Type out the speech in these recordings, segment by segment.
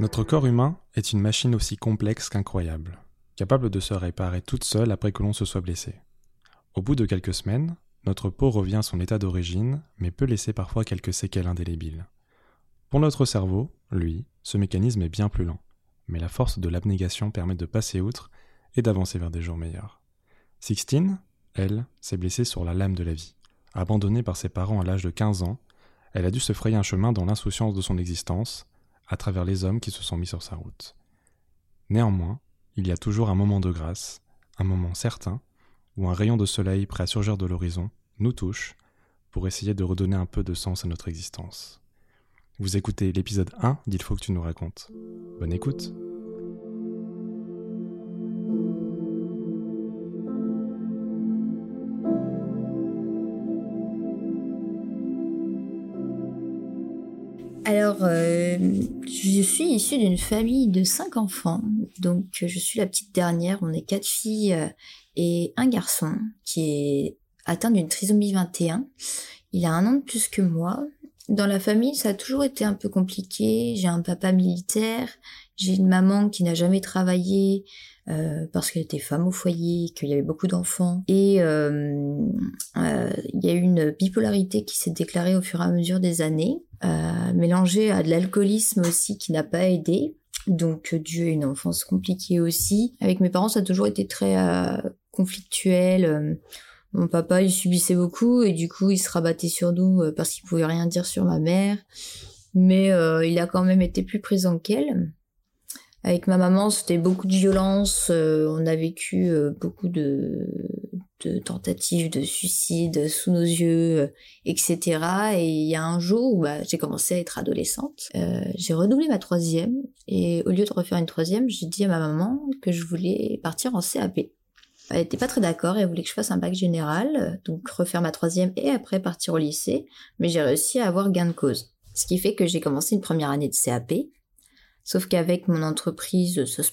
Notre corps humain est une machine aussi complexe qu'incroyable, capable de se réparer toute seule après que l'on se soit blessé. Au bout de quelques semaines, notre peau revient à son état d'origine, mais peut laisser parfois quelques séquelles indélébiles. Pour notre cerveau, lui, ce mécanisme est bien plus lent, mais la force de l'abnégation permet de passer outre et d'avancer vers des jours meilleurs. Sixtine, elle, s'est blessée sur la lame de la vie. Abandonnée par ses parents à l'âge de 15 ans, elle a dû se frayer un chemin dans l'insouciance de son existence, à travers les hommes qui se sont mis sur sa route. Néanmoins, il y a toujours un moment de grâce, un moment certain, où un rayon de soleil prêt à surgir de l'horizon nous touche pour essayer de redonner un peu de sens à notre existence. Vous écoutez l'épisode 1 d'Il faut que tu nous racontes. Bonne écoute! Alors, je suis issue d'une famille de 5 enfants, donc je suis la petite dernière. On est 4 filles et un garçon qui est atteint d'une trisomie 21. Il a 1 an de plus que moi. Dans la famille, ça a toujours été un peu compliqué. J'ai un papa militaire, j'ai une maman qui n'a jamais travaillé parce qu'elle était femme au foyer, qu'il y avait beaucoup d'enfants. Et il y a eu une bipolarité qui s'est déclarée au fur et à mesure des années, mélangée à de l'alcoolisme aussi qui n'a pas aidé. Donc dû à une enfance compliquée aussi. Avec mes parents, ça a toujours été très conflictuel. Mon papa, il subissait beaucoup et du coup, il se rabattait sur nous parce qu'il pouvait rien dire sur ma mère. Mais il a quand même été plus présent qu'elle. Avec ma maman, c'était beaucoup de violence. On a vécu beaucoup de tentatives de suicide sous nos yeux, etc. Et il y a un jour où j'ai commencé à être adolescente. J'ai redoublé ma 3e. Et au lieu de refaire une 3e, j'ai dit à ma maman que je voulais partir en CAP. Elle était pas très d'accord, elle voulait que je fasse un bac général, donc refaire ma 3e et après partir au lycée, mais j'ai réussi à avoir gain de cause. Ce qui fait que j'ai commencé une première année de CAP, sauf qu'avec mon entreprise, ça se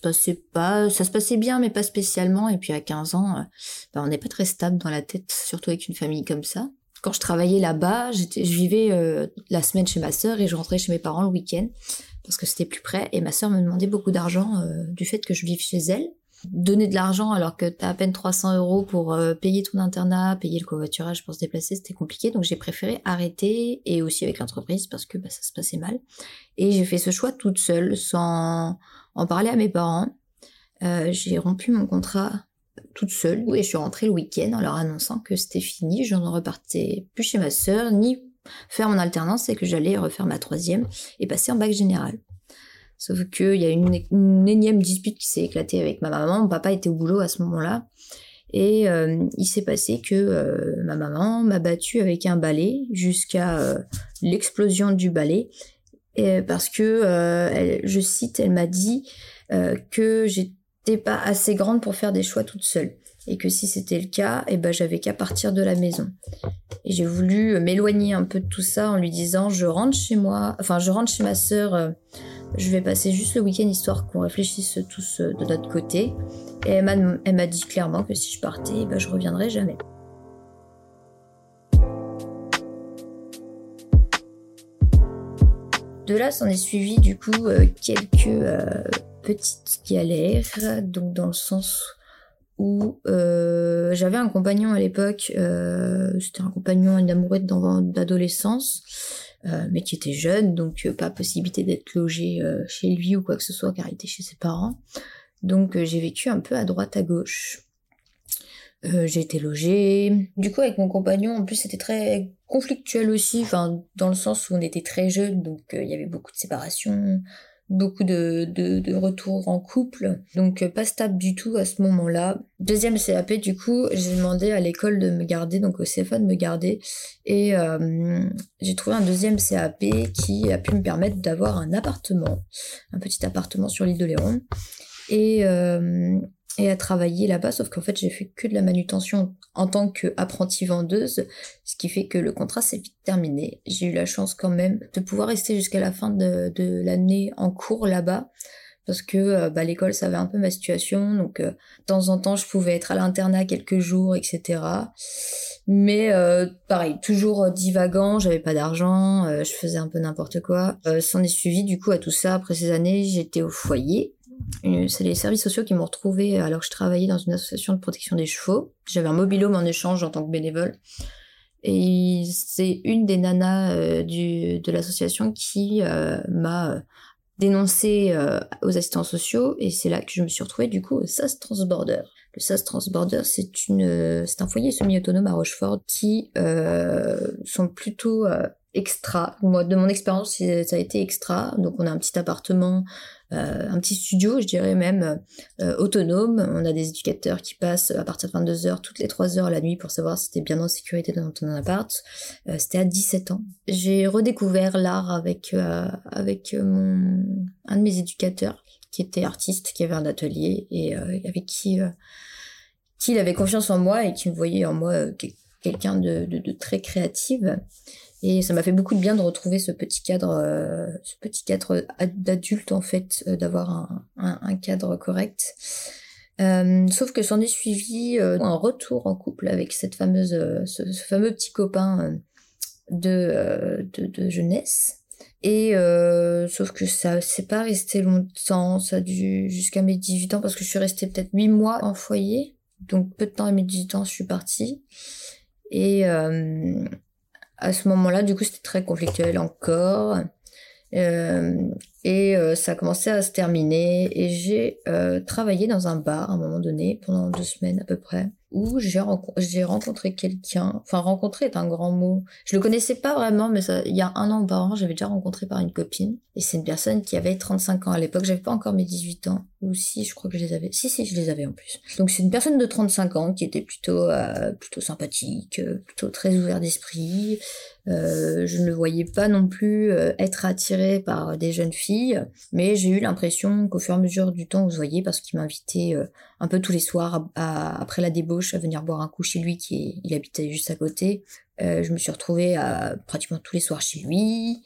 passait bien, mais pas spécialement, et puis à 15 ans, on n'est pas très stable dans la tête, surtout avec une famille comme ça. Quand je travaillais là-bas, je vivais la semaine chez ma sœur et je rentrais chez mes parents le week-end, parce que c'était plus près, et ma sœur me demandait beaucoup d'argent du fait que je vive chez elle. Donner de l'argent alors que t'as à peine 300 € pour payer ton internat, payer le covoiturage pour se déplacer, c'était compliqué. Donc j'ai préféré arrêter, et aussi avec l'entreprise parce que ça se passait mal. Et j'ai fait ce choix toute seule, sans en parler à mes parents. J'ai rompu mon contrat toute seule et je suis rentrée le week-end en leur annonçant que c'était fini. Je ne repartais plus chez ma sœur, ni faire mon alternance, et que j'allais refaire ma 3e et passer en bac général. Sauf qu'il y a une énième dispute qui s'est éclatée avec ma maman. Mon papa était au boulot à ce moment-là. Et il s'est passé que ma maman m'a battue avec un balai jusqu'à l'explosion du balai. Et parce que, elle m'a dit que j'étais pas assez grande pour faire des choix toute seule. Et que si c'était le cas, j'avais qu'à partir de la maison. Et j'ai voulu m'éloigner un peu de tout ça en lui disant « je rentre chez ma sœur ». Je vais passer juste le week-end histoire qu'on réfléchisse tous de notre côté. Et elle m'a dit clairement que si je partais, je reviendrais jamais. De là, s'en est suivi du coup quelques petites galères, donc dans le sens où j'avais un compagnon à l'époque, c'était un compagnon, une amourette d'adolescence, mais qui était jeune, donc pas possibilité d'être logée chez lui ou quoi que ce soit, car il était chez ses parents. Donc j'ai vécu un peu à droite, à gauche. J'ai été logée. Du coup, avec mon compagnon, en plus, c'était très conflictuel aussi, dans le sens où on était très jeunes, donc il y avait beaucoup de séparations, beaucoup de retours en couple, donc pas stable du tout à ce moment-là. Deuxième CAP, du coup, j'ai demandé à l'école de me garder, donc au CFA de me garder, et j'ai trouvé un deuxième CAP qui a pu me permettre d'avoir un appartement, un petit appartement sur l'île de Léron, et à travailler là-bas, sauf qu'en fait j'ai fait que de la manutention en tant qu'apprentie vendeuse, ce qui fait que le contrat s'est vite terminé. J'ai eu la chance quand même de pouvoir rester jusqu'à la fin de l'année en cours là-bas, parce que l'école savait un peu ma situation, donc de temps en temps je pouvais être à l'internat quelques jours, etc. mais pareil, toujours divagant, j'avais pas d'argent, je faisais un peu n'importe quoi. S'en est suivi du coup à tout ça, après ces années, j'étais au foyer. C'est les services sociaux qui m'ont retrouvée alors que je travaillais dans une association de protection des chevaux. J'avais un mobilhome en échange en tant que bénévole. Et c'est une des nanas de l'association qui m'a dénoncée aux assistants sociaux. Et c'est là que je me suis retrouvée du coup au SAS Transborder. Le SAS Transborder, c'est un foyer semi-autonome à Rochefort qui sont plutôt... extra. Moi, de mon expérience, ça a été extra. Donc, on a un petit appartement, un petit studio, je dirais même, autonome. On a des éducateurs qui passent à partir de 22h, toutes les 3h la nuit pour savoir si t'es bien en sécurité dans ton appart. C'était à 17 ans. J'ai redécouvert l'art avec un de mes éducateurs qui était artiste, qui avait un atelier et avec qui il avait confiance en moi et qui me voyait en moi quelqu'un de très créative. Et ça m'a fait beaucoup de bien de retrouver ce petit cadre d'adulte, en fait, d'avoir un cadre correct. Sauf que s'en est suivi un retour en couple avec ce fameux petit copain de jeunesse. Et sauf que ça c'est pas resté longtemps, ça a dû jusqu'à mes 18 ans, parce que je suis restée peut-être 8 mois en foyer. Donc peu de temps à mes 18 ans, je suis partie. Et... à ce moment-là, du coup, c'était très conflictuel encore. Ça a commencé à se terminer. Et j'ai travaillé dans un bar à un moment donné, pendant 2 semaines à peu près, où j'ai rencontré quelqu'un. Enfin, rencontrer est un grand mot. Je le connaissais pas vraiment, mais il y a 1 an par an, j'avais déjà rencontré par une copine. Et c'est une personne qui avait 35 ans à l'époque. J'avais pas encore mes 18 ans. Ou si, je crois que je les avais. Si, je les avais en plus. Donc c'est une personne de 35 ans qui était plutôt sympathique, plutôt très ouvert d'esprit. Je ne le voyais pas non plus être attirée par des jeunes filles, mais j'ai eu l'impression qu'au fur et à mesure du temps, on se voyait parce qu'il m'invitait un peu tous les soirs après la débauche à venir boire un coup chez lui, il habitait juste à côté. Je me suis retrouvée pratiquement tous les soirs chez lui.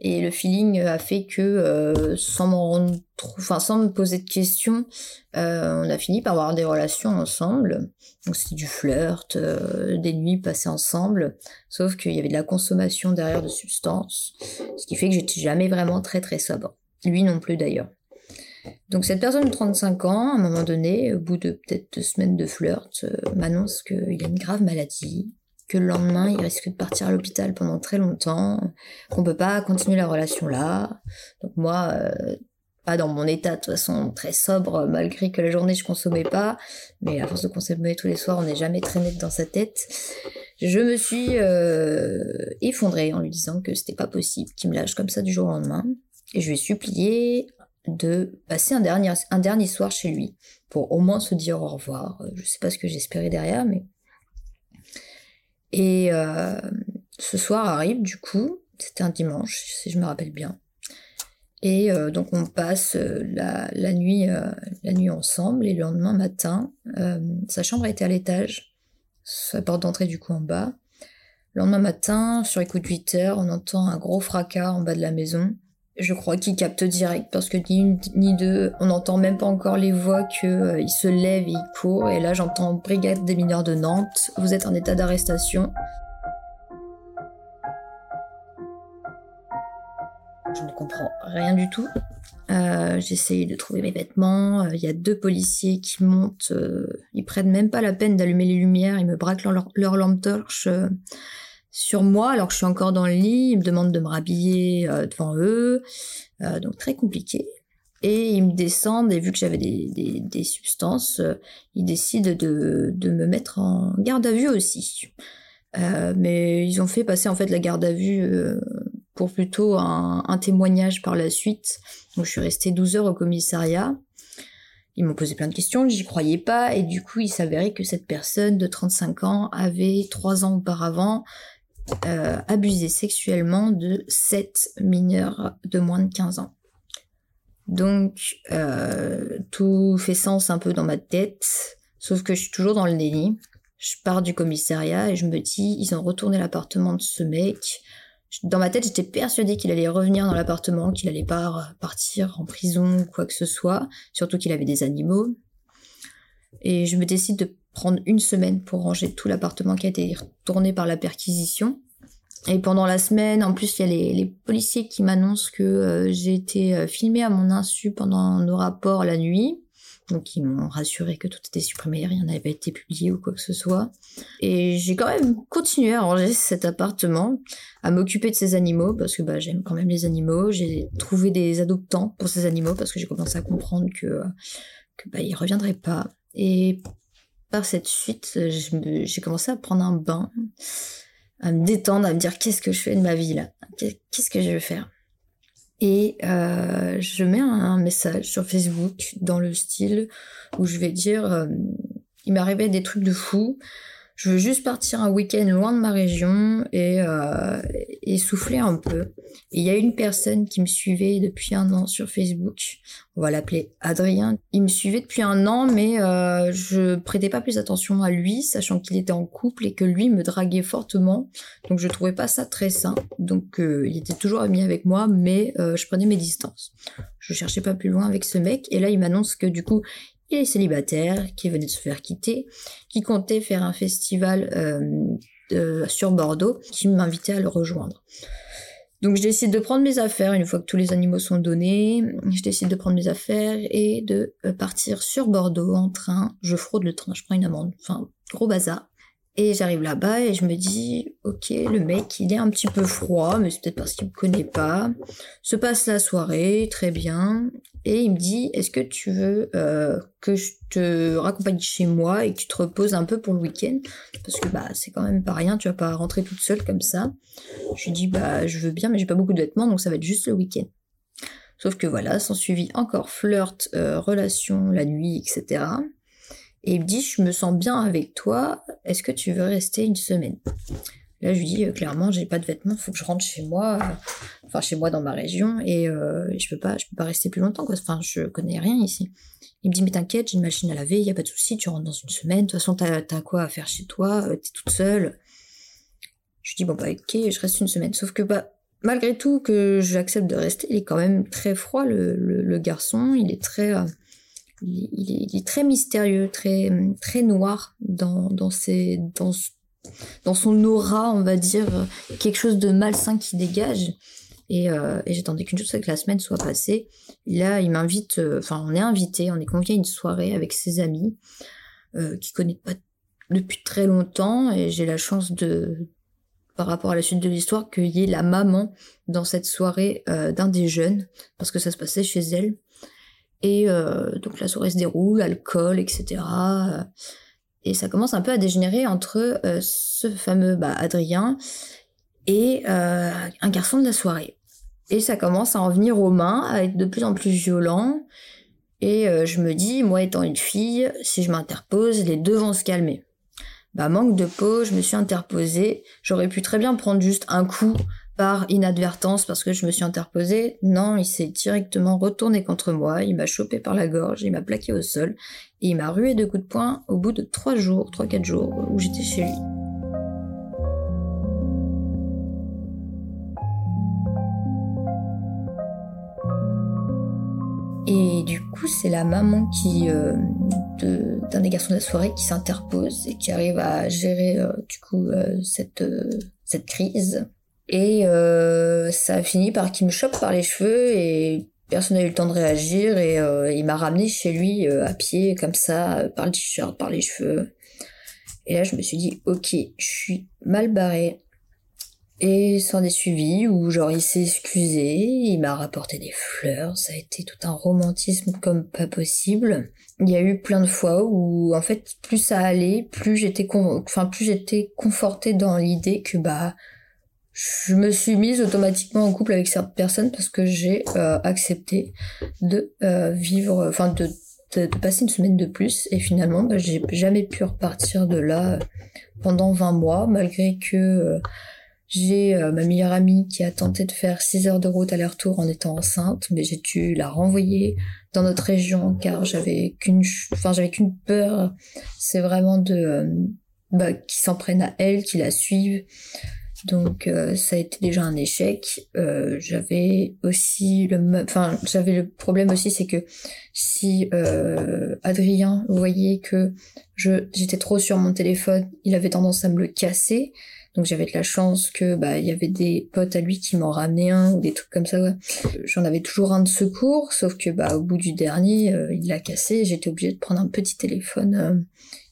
Et le feeling a fait que, sans me poser de questions, on a fini par avoir des relations ensemble. Donc c'était du flirt, des nuits passées ensemble. Sauf qu'il y avait de la consommation derrière de substances. Ce qui fait que j'étais jamais vraiment très très sobre. Lui non plus d'ailleurs. Donc cette personne de 35 ans, à un moment donné, au bout de peut-être 2 semaines de flirt, m'annonce qu'il a une grave maladie. Que le lendemain, il risque de partir à l'hôpital pendant très longtemps, qu'on peut pas continuer la relation là. Donc moi, pas dans mon état, de toute façon, très sobre, malgré que la journée, je consommais pas. Mais à force de consommer tous les soirs, on n'est jamais très net dans sa tête. Je me suis effondrée en lui disant que c'était pas possible, qu'il me lâche comme ça du jour au lendemain. Et je lui ai supplié de passer un dernier soir chez lui, pour au moins se dire au revoir. Je sais pas ce que j'espérais derrière, mais... Et ce soir arrive, du coup, c'était un dimanche, si je me rappelle bien. Et donc on passe la nuit ensemble, et le lendemain matin, sa chambre était à l'étage, sa porte d'entrée du coup en bas. Le lendemain matin, sur les coups de 8h, on entend un gros fracas en bas de la maison. Je crois qu'il capte direct, parce que ni une ni deux, on n'entend même pas encore les voix qu'il se lève et il court. Et là, j'entends « Brigade des mineurs de Nantes, vous êtes en état d'arrestation ». Je ne comprends rien du tout. J'essaye de trouver mes vêtements. Il y a 2 policiers qui montent. Ils prennent même pas la peine d'allumer les lumières. Ils me braquent leur lampe torche. Sur moi, alors que je suis encore dans le lit, ils me demandent de me rhabiller devant eux, donc très compliqué. Et ils me descendent, et vu que j'avais des substances, ils décident de me mettre en garde à vue aussi. Mais ils ont fait passer en fait la garde à vue pour plutôt un témoignage par la suite. Donc je suis restée 12 heures au commissariat. Ils m'ont posé plein de questions, j'y croyais pas, et du coup il s'avérait que cette personne de 35 ans avait 3 ans auparavant abusé sexuellement de 7 mineurs de moins de 15 ans. Donc tout fait sens un peu dans ma tête, sauf que je suis toujours dans le déni. Je pars du commissariat et je me dis, ils ont retourné l'appartement de ce mec. Dans ma tête, j'étais persuadée qu'il allait revenir dans l'appartement, qu'il allait pas partir en prison ou quoi que ce soit, surtout qu'il avait des animaux. Et je me décide de prendre une semaine pour ranger tout l'appartement qui a été retourné par la perquisition. Et pendant la semaine, en plus, il y a les policiers qui m'annoncent que j'ai été filmée à mon insu pendant nos rapports la nuit. Donc, ils m'ont rassuré que tout était supprimé, rien n'avait été publié ou quoi que ce soit. Et j'ai quand même continué à ranger cet appartement, à m'occuper de ces animaux, parce que j'aime quand même les animaux. J'ai trouvé des adoptants pour ces animaux, parce que j'ai commencé à comprendre que ils reviendraient pas. Et par cette suite, j'ai commencé à prendre un bain, à me détendre, à me dire qu'est-ce que je fais de ma vie là, qu'est-ce que je vais faire. Et je mets un message sur Facebook dans le style où je vais dire il m'est arrivé des trucs de fou, je veux juste partir un week-end loin de ma région et souffler un peu. Et il y a une personne qui me suivait depuis 1 an sur Facebook, on va l'appeler Adrien. Il me suivait depuis 1 an, mais je prêtais pas plus attention à lui, sachant qu'il était en couple et que lui me draguait fortement. Donc je trouvais pas ça très sain. Donc il était toujours ami avec moi, mais je prenais mes distances. Je cherchais pas plus loin avec ce mec. Et là, il m'annonce que du coup, il est célibataire, qui venait de se faire quitter, qui comptait faire un festival sur Bordeaux, qui m'invitait à le rejoindre. Donc je décide de prendre mes affaires, une fois que tous les animaux sont donnés, je décide de prendre mes affaires et de partir sur Bordeaux en train. Je fraude le train, je prends une amende, enfin gros bazar. Et j'arrive là-bas et je me dis, ok, le mec, il est un petit peu froid, mais c'est peut-être parce qu'il me connaît pas. Se passe la soirée, très bien. Et il me dit, est-ce que tu veux que je te raccompagne chez moi et que tu te reposes un peu pour le week-end? Parce que c'est quand même pas rien, tu vas pas rentrer toute seule comme ça. Je lui dis, je veux bien, mais j'ai pas beaucoup de vêtements, donc ça va être juste le week-end. Sauf que voilà, s'en suivit encore flirt, relation, la nuit, etc. Et il me dit, je me sens bien avec toi, est-ce que tu veux rester 1 semaine? Là, je lui dis, clairement, j'ai pas de vêtements, faut que je rentre chez moi, dans ma région, et je peux pas rester plus longtemps, quoi. Enfin, je connais rien ici. Il me dit, mais t'inquiète, j'ai une machine à laver, y a pas de souci, tu rentres dans 1 semaine, de toute façon, t'as quoi à faire chez toi, t'es toute seule. Je lui dis, ok, je reste 1 semaine. Sauf que, malgré tout, que j'accepte de rester, il est quand même très froid, le garçon, il est très... Il est très mystérieux, très, très noir dans son aura, on va dire, quelque chose de malsain qui dégage. Et j'attendais qu'une chose, c'est que la semaine soit passée. Et là, il m'invite, on est invité, on est convié à une soirée avec ses amis qu'il connaît pas depuis très longtemps. Et j'ai la chance par rapport à la suite de l'histoire, qu'il y ait la maman dans cette soirée d'un des jeunes, parce que ça se passait chez elle. Et donc la soirée se déroule, alcool, etc. Et ça commence un peu à dégénérer entre ce fameux Adrien et un garçon de la soirée. Et ça commence à en venir aux mains, à être de plus en plus violent. Et je me dis, moi étant une fille, si je m'interpose, les deux vont se calmer. Manque de peau, je me suis interposée. J'aurais pu très bien prendre juste un coup par inadvertance parce que je me suis interposée. Non, il s'est directement retourné contre moi, il m'a chopé par la gorge, il m'a plaqué au sol et il m'a rué de coups de poing au bout de 3-4 jours où j'étais chez lui. Et du coup, c'est la maman qui d'un des garçons de la soirée qui s'interpose et qui arrive à gérer cette crise. Et ça a fini par qu'il me chope par les cheveux et personne n'a eu le temps de réagir et il m'a ramené chez lui à pied comme ça, par le t-shirt, par les cheveux. Et là je me suis dit ok, je suis mal barrée. Et s'en est suivi où il s'est excusé, il m'a rapporté des fleurs, ça a été tout un romantisme comme pas possible. Il y a eu plein de fois où en fait plus ça allait, plus j'étais plus j'étais confortée dans l'idée que je me suis mise automatiquement en couple avec cette personne parce que j'ai accepté de vivre, enfin de passer 1 semaine de plus. Et finalement, j'ai jamais pu repartir de là pendant 20 mois, malgré que j'ai ma meilleure amie qui a tenté de faire 6 heures de route aller-retour en étant enceinte, mais j'ai dû la renvoyer dans notre région car j'avais qu'une peur, c'est vraiment de qu'ils s'en prennent à elle, qu'ils la suivent. Donc ça a été déjà un échec. J'avais aussi le problème aussi, c'est que si Adrien voyait que j'étais trop sur mon téléphone, il avait tendance à me le casser. Donc j'avais de la chance que il y avait des potes à lui qui m'en ramenaient un ou des trucs comme ça. Ouais. J'en avais toujours un de secours, sauf que au bout du dernier, il l'a cassé et j'étais obligée de prendre un petit téléphone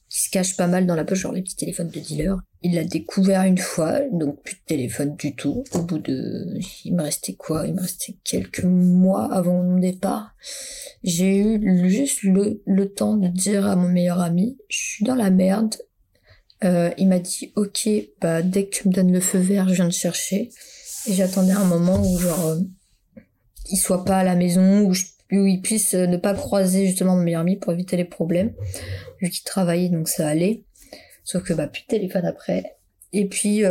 qui se cache pas mal dans la poche, genre les petits téléphones de dealer. Il l'a découvert une fois, donc plus de téléphone du tout. Au bout de... Il me restait quelques mois avant mon départ. J'ai eu juste le temps de dire à mon meilleur ami « Je suis dans la merde ». Il m'a dit « Ok, dès que tu me donnes le feu vert, je viens te chercher ». Et j'attendais un moment où il soit pas à la maison, où il puisse ne pas croiser justement mon meilleur ami pour éviter les problèmes. Vu qu'il travaillait, donc ça allait. Sauf que plus de téléphone après. Et puis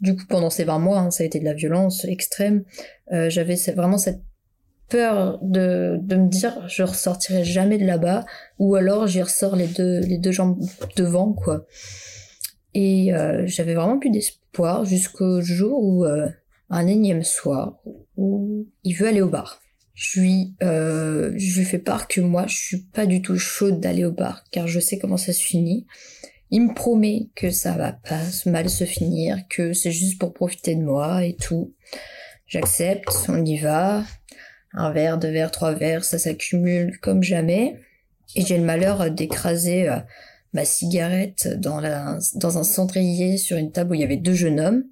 du coup pendant ces 20 mois, ça a été de la violence extrême. J'avais vraiment cette peur de me dire je ressortirai jamais de là-bas, ou alors j'y ressors les deux jambes devant quoi. Et j'avais vraiment plus d'espoir jusqu'au jour où un énième soir où il veut aller au bar. Je lui fais part que moi je suis pas du tout chaude d'aller au bar car je sais comment ça se finit. Il me promet que ça va pas mal se finir, que c'est juste pour profiter de moi et tout. J'accepte, on y va. Un verre, deux verres, trois verres, ça s'accumule comme jamais. Et j'ai le malheur d'écraser ma cigarette dans un cendrier sur une table où il y avait deux jeunes hommes.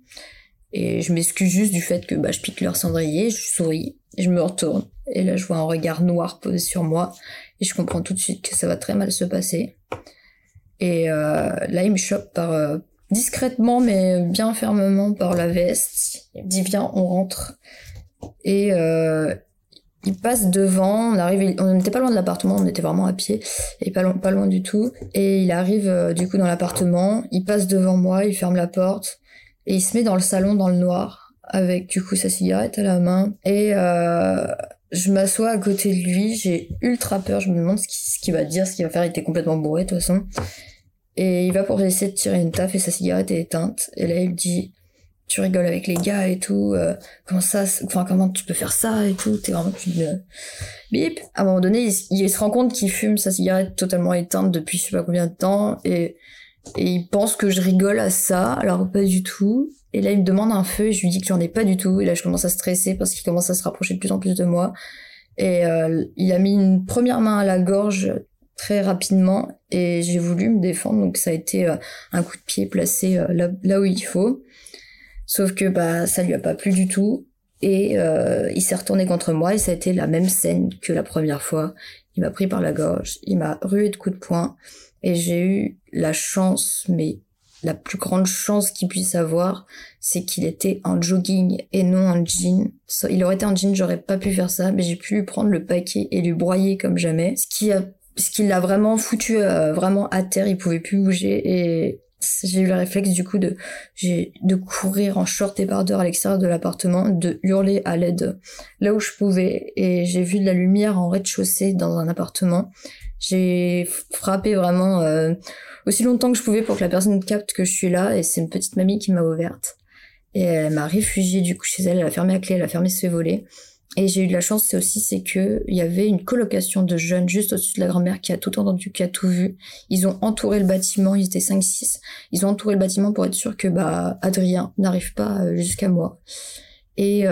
Et je m'excuse juste du fait que je pique leur cendrier, je souris, je me retourne. Et là, je vois un regard noir posé sur moi. Et je comprends tout de suite que ça va très mal se passer. Et là, il me chope discrètement, mais bien fermement par la veste. Il me dit, viens, on rentre. Et il passe devant, on arrive, on n'était pas loin de l'appartement, on était vraiment à pied, et pas loin du tout. Et il arrive du coup dans l'appartement, il passe devant moi, il ferme la porte, et il se met dans le salon dans le noir, avec du coup sa cigarette à la main. Et je m'assois à côté de lui, j'ai ultra peur, je me demande ce qu'il va dire, ce qu'il va faire, il était complètement bourré de toute façon. Et il va pour essayer de tirer une taffe et sa cigarette est éteinte. Et là il me dit, tu rigoles avec les gars et tout, comment tu peux faire ça et tout, t'es vraiment une... Bip. À un moment donné, il se rend compte qu'il fume sa cigarette totalement éteinte depuis je sais pas combien de temps et il pense que je rigole à ça, alors pas du tout. Et là, il me demande un feu et je lui dis que j'en ai pas du tout. Et là, je commence à stresser parce qu'il commence à se rapprocher de plus en plus de moi. Et il a mis une première main à la gorge très rapidement et j'ai voulu me défendre. Donc, ça a été un coup de pied placé là où il faut. Sauf que ça lui a pas plu du tout. Et il s'est retourné contre moi et ça a été la même scène que la première fois. Il m'a pris par la gorge, il m'a rué de coups de poing. Et j'ai eu la chance, mais... la plus grande chance qu'il puisse avoir, c'est qu'il était en jogging et non en jean. Il aurait été en jean, j'aurais pas pu faire ça, mais j'ai pu lui prendre le paquet et lui broyer comme jamais. Ce qui l'a vraiment foutu vraiment à terre, il pouvait plus bouger et j'ai eu le réflexe du coup de courir en short et dehors à l'extérieur de l'appartement, de hurler à l'aide là où je pouvais et j'ai vu de la lumière en rez-de-chaussée dans un appartement. J'ai frappé vraiment aussi longtemps que je pouvais pour que la personne capte que je suis là et c'est une petite mamie qui m'a ouverte et elle m'a réfugiée du coup chez elle, elle a fermé la clé, elle a fermé ses volets et j'ai eu de la chance c'est que il y avait une colocation de jeunes juste au-dessus de la grand-mère qui a tout entendu, qui a tout vu. Ils ont entouré le bâtiment, ils étaient 5-6, ils ont entouré le bâtiment pour être sûr que Adrien n'arrive pas jusqu'à moi. Et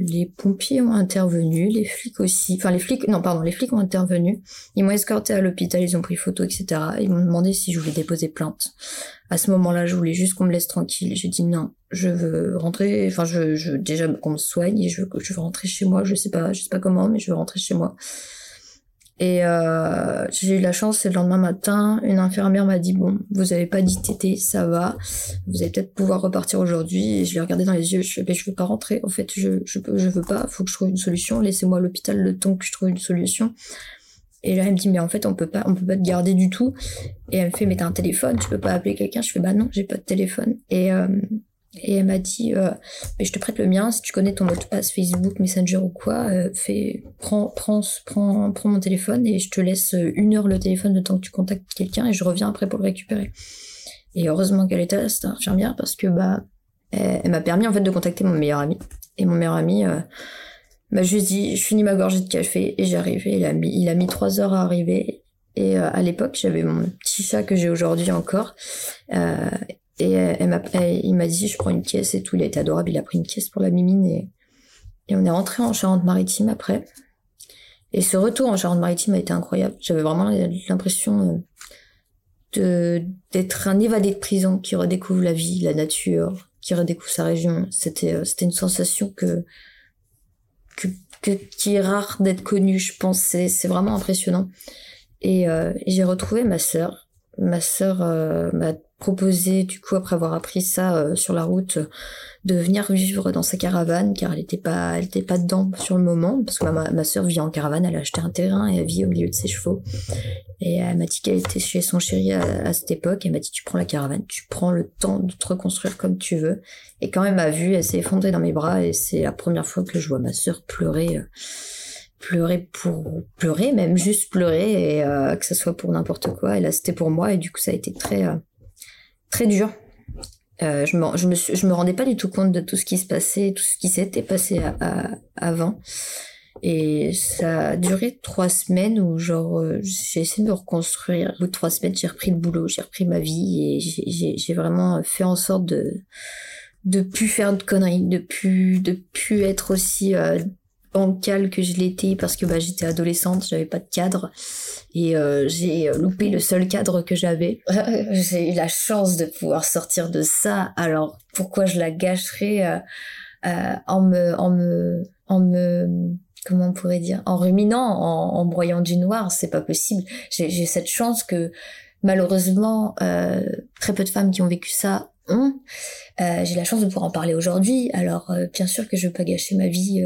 les pompiers ont intervenu, les flics aussi. Enfin les flics ont intervenu. Ils m'ont escorté à l'hôpital, ils ont pris photo, etc. Ils m'ont demandé si je voulais déposer plainte. À ce moment-là, je voulais juste qu'on me laisse tranquille. J'ai dit non, je veux rentrer. Enfin, je déjà qu'on me soigne et je veux rentrer chez moi. Je sais pas comment, mais je veux rentrer chez moi. Et j'ai eu la chance, c'est le lendemain matin, une infirmière m'a dit « Bon, vous avez pas d'ITT, ça va, vous allez peut-être pouvoir repartir aujourd'hui. » Et je l'ai regardé dans les yeux, je lui ai dit « Je veux pas rentrer, en fait, je veux pas, faut que je trouve une solution, laissez-moi à l'hôpital le temps que je trouve une solution. » Et là, elle me dit « Mais en fait, on peut pas te garder du tout. » Et elle me fait « Mais t'as un téléphone, tu peux pas appeler quelqu'un. » Je fais « Bah non, j'ai pas de téléphone. » Et elle m'a dit « Mais je te prête le mien, si tu connais ton mot de passe Facebook, Messenger ou quoi, prends mon téléphone et je te laisse une heure le téléphone le temps que tu contactes quelqu'un et je reviens après pour le récupérer. » Et heureusement qu'elle était là, cette infirmière, parce que Elle m'a permis en fait de contacter mon meilleur ami. Et mon meilleur ami m'a juste dit, je finis ma gorgée de café et j'arrive. Et il a mis 3 heures à arriver. Et à l'époque, j'avais mon petit chat que j'ai aujourd'hui encore. Il m'a dit, je prends une caisse et tout. Il a été adorable, il a pris une caisse pour la mimine. Et on est rentré en Charente-Maritime après. Et ce retour en Charente-Maritime a été incroyable. J'avais vraiment l'impression d'être un évadé de prison qui redécouvre la vie, la nature, qui redécouvre sa région. C'était une sensation qui est rare d'être connue, je pense. C'est vraiment impressionnant. Et j'ai retrouvé ma sœur. Ma sœur m'a proposé, du coup, après avoir appris ça sur la route, de venir vivre dans sa caravane, car elle était pas dedans sur le moment, parce que ma sœur vit en caravane, elle a acheté un terrain et elle vit au milieu de ses chevaux. Et elle m'a dit qu'elle était chez son chéri à cette époque. Elle m'a dit, tu prends la caravane, tu prends le temps de te reconstruire comme tu veux. Et quand elle m'a vue, elle s'est effondrée dans mes bras, et c'est la première fois que je vois ma sœur pleurer, et que ça soit pour n'importe quoi. Et là, c'était pour moi, et du coup, ça a été très dur. Je me rendais pas du tout compte de tout ce qui se passait, tout ce qui s'était passé avant. Et ça a duré 3 semaines où j'ai essayé de me reconstruire. Au bout de 3 semaines, j'ai repris le boulot, j'ai repris ma vie, et j'ai vraiment fait en sorte de plus faire de conneries, de plus être aussi bancale que je l'étais, parce que j'étais adolescente, j'avais pas de cadre, et j'ai loupé le seul cadre que j'avais. J'ai eu la chance de pouvoir sortir de ça, alors pourquoi je la gâcherais en ruminant, en broyant du noir? C'est pas possible. J'ai cette chance que malheureusement très peu de femmes qui ont vécu ça. J'ai la chance de pouvoir en parler aujourd'hui, alors bien sûr que je veux pas gâcher ma vie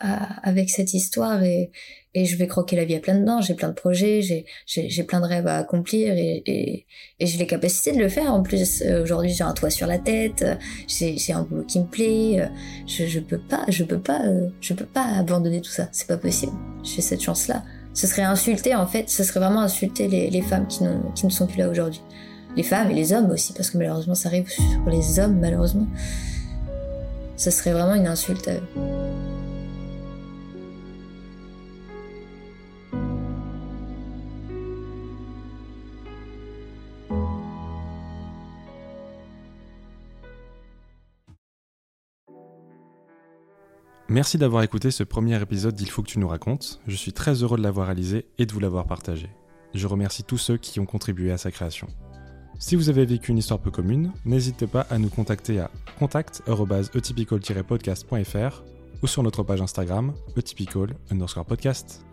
avec cette histoire, et je vais croquer la vie à plein dedans. J'ai plein de projets, j'ai plein de rêves à accomplir, et j'ai les capacités de le faire. En plus, aujourd'hui, j'ai un toit sur la tête, j'ai un boulot qui me plaît, je peux pas abandonner tout ça, c'est pas possible. J'ai cette chance là ce serait insulter, en fait, ce serait vraiment insulter les femmes qui ne sont plus là aujourd'hui. Les femmes et les hommes aussi, parce que malheureusement ça arrive sur les hommes, malheureusement. Ça serait vraiment une insulte à eux. Merci d'avoir écouté ce premier épisode d'Il faut que tu nous racontes. Je suis très heureux de l'avoir réalisé et de vous l'avoir partagé. Je remercie tous ceux qui ont contribué à sa création. Si vous avez vécu une histoire peu commune, n'hésitez pas à nous contacter à contact@atypical-podcast.fr ou sur notre page Instagram atypical_podcast.